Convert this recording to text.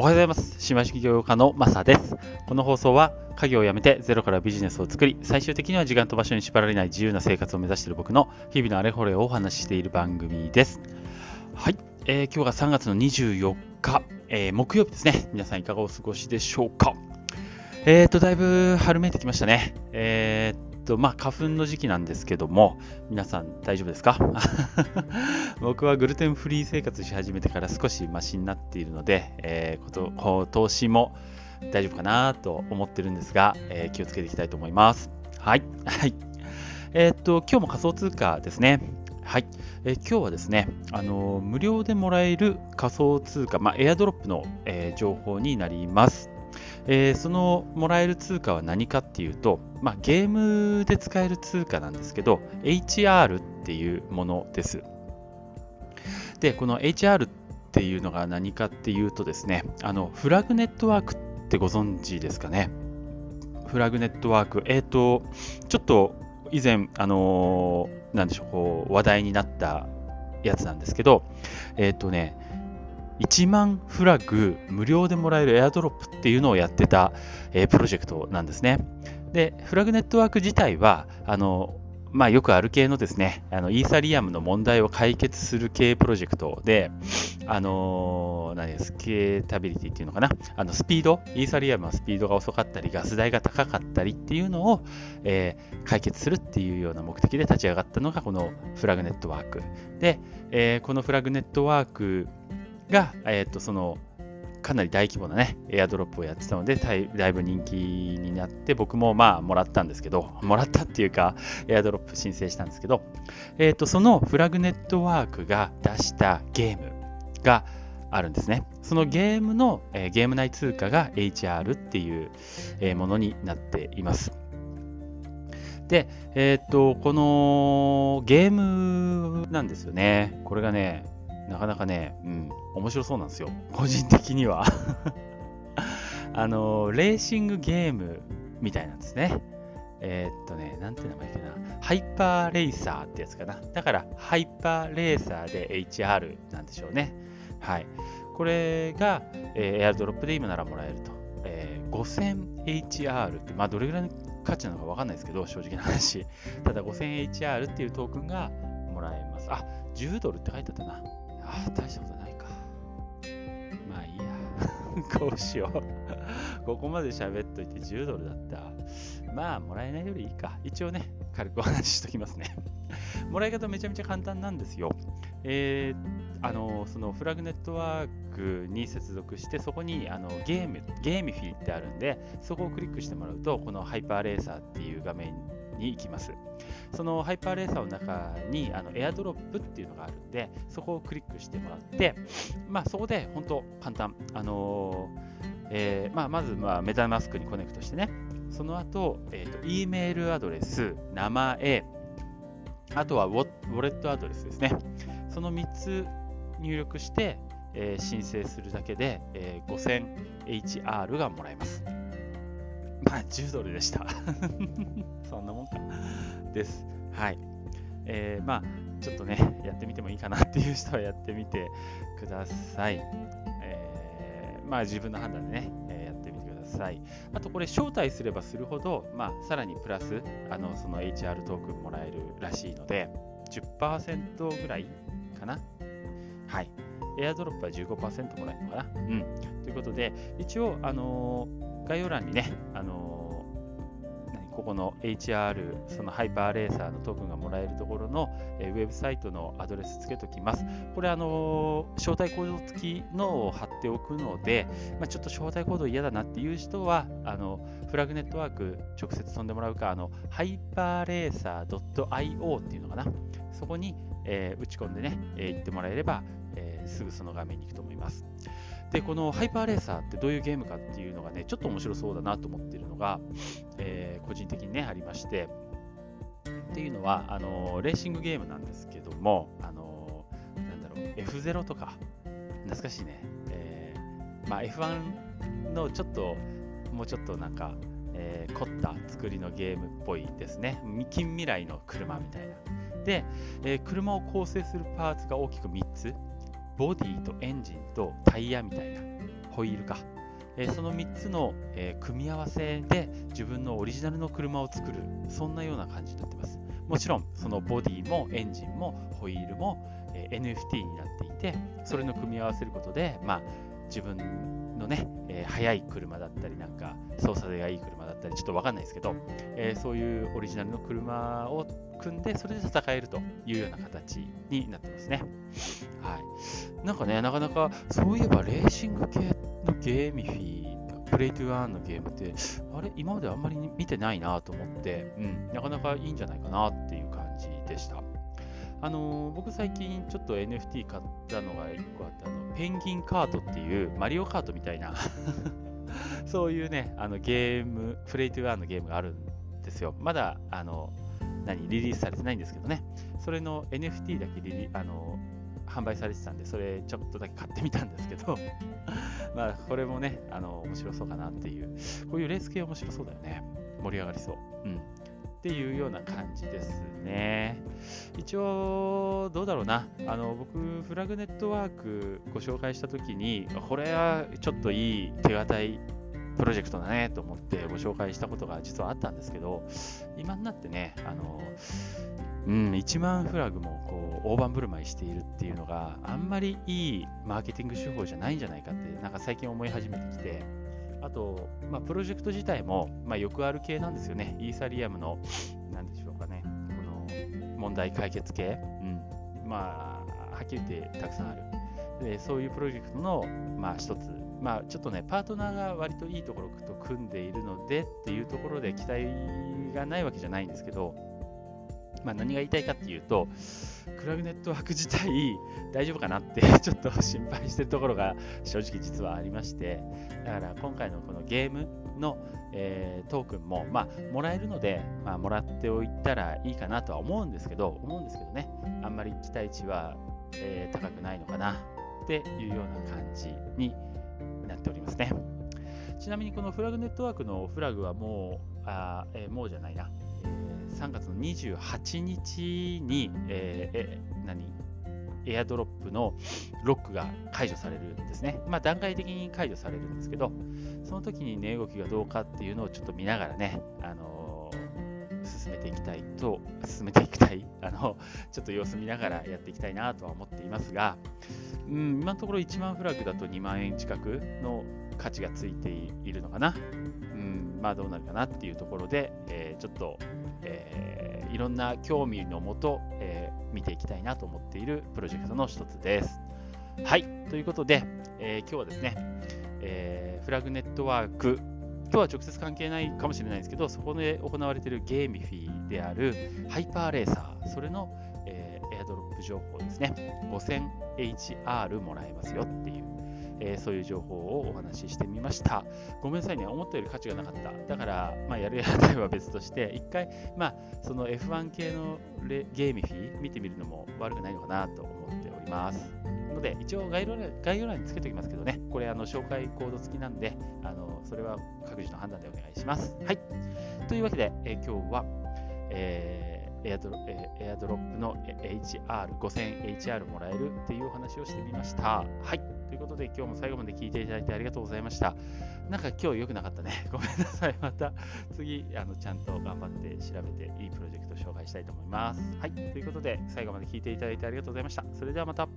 おはようございます。島式業家のマサです。この放送は家業を辞めてゼロからビジネスを作り、最終的には時間と場所に縛られない自由な生活を目指している僕の日々のあれこれをお話ししている番組です。はい、今日が3月の24日、木曜日ですね。皆さんいかがお過ごしでしょうか。だいぶ春めいてきましたね。花粉の時期なんですけども、皆さん大丈夫ですか？僕はグルテンフリー生活し始めてから少しマシになっているので、今年も大丈夫かなと思ってるんですが、気をつけていきたいと思います。はい、はい、今日も仮想通貨ですね。はい、今日はですね、無料でもらえる仮想通貨、エアドロップの、情報になります。そのもらえる通貨は何かっていうと、ゲームで使える通貨なんですけど、 HR っていうものです。で、この HR っていうのが何かっていうとですね、フラグネットワークってご存知ですかね。フラグネットワーク、ちょっと以前、話題になったやつなんですけど、1万フラグ無料でもらえるエアドロップっていうのをやってた、プロジェクトなんですね。で、フラグネットワーク自体はよくある系のですね、イーサリアムの問題を解決する系プロジェクトで、スケータビリティっていうのかな、スピード、イーサリアムはスピードが遅かったりガス代が高かったりっていうのを、解決するっていうような目的で立ち上がったのがこのフラグネットワークで、このフラグネットワークが、かなり大規模なねエアドロップをやってたので、だいぶ人気になって、僕ももらったんですけど、もらったっていうかエアドロップ申請したんですけど、そのフラグネットワークが出したゲームがあるんですね。そのゲームの、ゲーム内通貨が HR っていう、ものになっています。で、このゲームなんですよね。これがねなかなかね、面白そうなんですよ、個人的には。レーシングゲームみたいなんですね。なんて名前かな、ハイパーレーサーってやつかな。だからハイパーレーサーで HR なんでしょうね。はい、これが、エアドロップで今ならもらえると、5000HR って、どれぐらいの価値なのか分かんないですけど、正直な話。ただ 5000HR っていうトークンがもらえます。$10って書いてあったな。大したことないか。いいや。こうしよう。ここまで喋っといて$10だった。もらえないよりいいか。一応ね、軽くお話ししときますね。もらい方めちゃめちゃ簡単なんですよ。そのフラグネットワークに接続して、そこにゲームフィーってあるんで、そこをクリックしてもらうと、このハイパーレーサーっていう画面に行きます。そのハイパーレーサーの中にエアドロップっていうのがあるんで、そこをクリックしてもらって、そこで本当簡単、まずメタマスクにコネクトしてね、その後、E メールアドレス、名前、あとはウォレットアドレスですね。その3つ入力して、申請するだけで、5000HR がもらえます。$10でした。そんなもんか。です。はい。ちょっとね、やってみてもいいかなっていう人はやってみてください。自分の判断でね、やってみてください。あとこれ、招待すればするほど、さらにプラス、その HR トークンもらえるらしいので、10% ぐらいかな。はい。エアドロップは 15% もらえるのかな。ということで、一応、概要欄にね、ここの HR、そのハイパーレーサーのトークンがもらえるところの、ウェブサイトのアドレスつけときます。これ、招待コード付きのを貼っておくので、ちょっと招待コード嫌だなっていう人は、フラグネットワーク直接飛んでもらうか、ハイパーレーサー .io っていうのかな。そこに、打ち込んでね、行ってもらえれば、すぐその画面に行くと思います。で、このハイパーレーサーってどういうゲームかっていうのがね、ちょっと面白そうだなと思っているのが、個人的にねありまして、っていうのはレーシングゲームなんですけども、F0 とか懐かしいね、F1 のもうちょっと凝った作りのゲームっぽいですね。近未来の車みたいなで、車を構成するパーツが大きく3つ、ボディとエンジンとタイヤみたいなホイールか、その3つの組み合わせで自分のオリジナルの車を作る、そんなような感じになってます。もちろんそのボディもエンジンもホイールも NFT になっていて、それの組み合わせることで、自分のね、速い車だったり、なんか操作がいい車だったり、ちょっと分かんないですけど、そういうオリジナルの車を組んで、それで戦えるというような形になってますね。はい、なんかね、なかなかそういえばレーシング系のゲーミフィー、プレイトゥーアーンのゲームってあれ今まであんまり見てないなと思って、なかなかいいんじゃないかなっていう感じでした。僕最近ちょっと NFT 買ったのが1個あって、ペンギンカートっていうマリオカートみたいなそういうね、ゲーム、プレイトゥーアーンのゲームがあるんですよ。まだリリースされてないんですけどね、それの NFT だけ販売されてたんで、それちょっとだけ買ってみたんですけどこれもね、面白そうかなっていう、こういうレース系面白そうだよね、盛り上がりそう、っていうような感じですね。一応どうだろうな、僕フラグネットワークご紹介した時に、これはちょっといい手堅いプロジェクトだねと思ってご紹介したことが実はあったんですけど、今になってね、1万フラグもこう大盤振る舞いしているっていうのがあんまりいいマーケティング手法じゃないんじゃないかって、なんか最近思い始めてきて、あと、プロジェクト自体も、よくある系なんですよね。イーサリアムの何でしょうかね、この問題解決系、はっきり言ってたくさんある。で、そういうプロジェクトの、一つ、ちょっとね、パートナーが割といいところと組んでいるのでっていうところで期待がないわけじゃないんですけど、何が言いたいかっていうと、クラブネットワーク自体大丈夫かなってちょっと心配してるところが正直実はありまして、だから今回のこのゲームの、トークンも、もらえるので、もらっておいたらいいかなとは思うんですけどね、あんまり期待値は、高くないのかなっていうような感じになっておりますね。ちなみにこのフラグネットワークのフラグは3月の28日に、エアドロップのロックが解除されるんですね。段階的に解除されるんですけど、その時に値動きがどうかっていうのをちょっと見ながらね、進めていきたい、ちょっと様子見ながらやっていきたいなとは思っていますが、今のところ1万フラグだと2万円近くの価値がついているのかな。どうなるかなっていうところで、ちょっと、いろんな興味のもと、見ていきたいなと思っているプロジェクトの一つです。はい、ということで、今日はですね、フラグネットワーク、今日は直接関係ないかもしれないですけど、そこで行われているゲーミフィであるハイパーレーサー、それの、エアドロップ情報ですね、5000HR もらえますよっていう、そういう情報をお話ししてみました。ごめんなさいね、思ったより価値がなかった。だから、やるやらないは別として、一回、その F1 系のゲーミフィ見てみるのも悪くないのかなと思っております。ので、一応概要欄につけておきますけどね、これ紹介コード付きなんで、それは各自の判断でお願いします。はい。というわけで、今日は、エアドロップの 5000HR もらえるっていうお話をしてみました。はい。ということで、今日も最後まで聞いていただいてありがとうございました。なんか今日良くなかったね。ごめんなさい。また次、ちゃんと頑張って調べていいプロジェクト紹介したいと思います。はい。ということで、最後まで聞いていただいてありがとうございました。それではまた。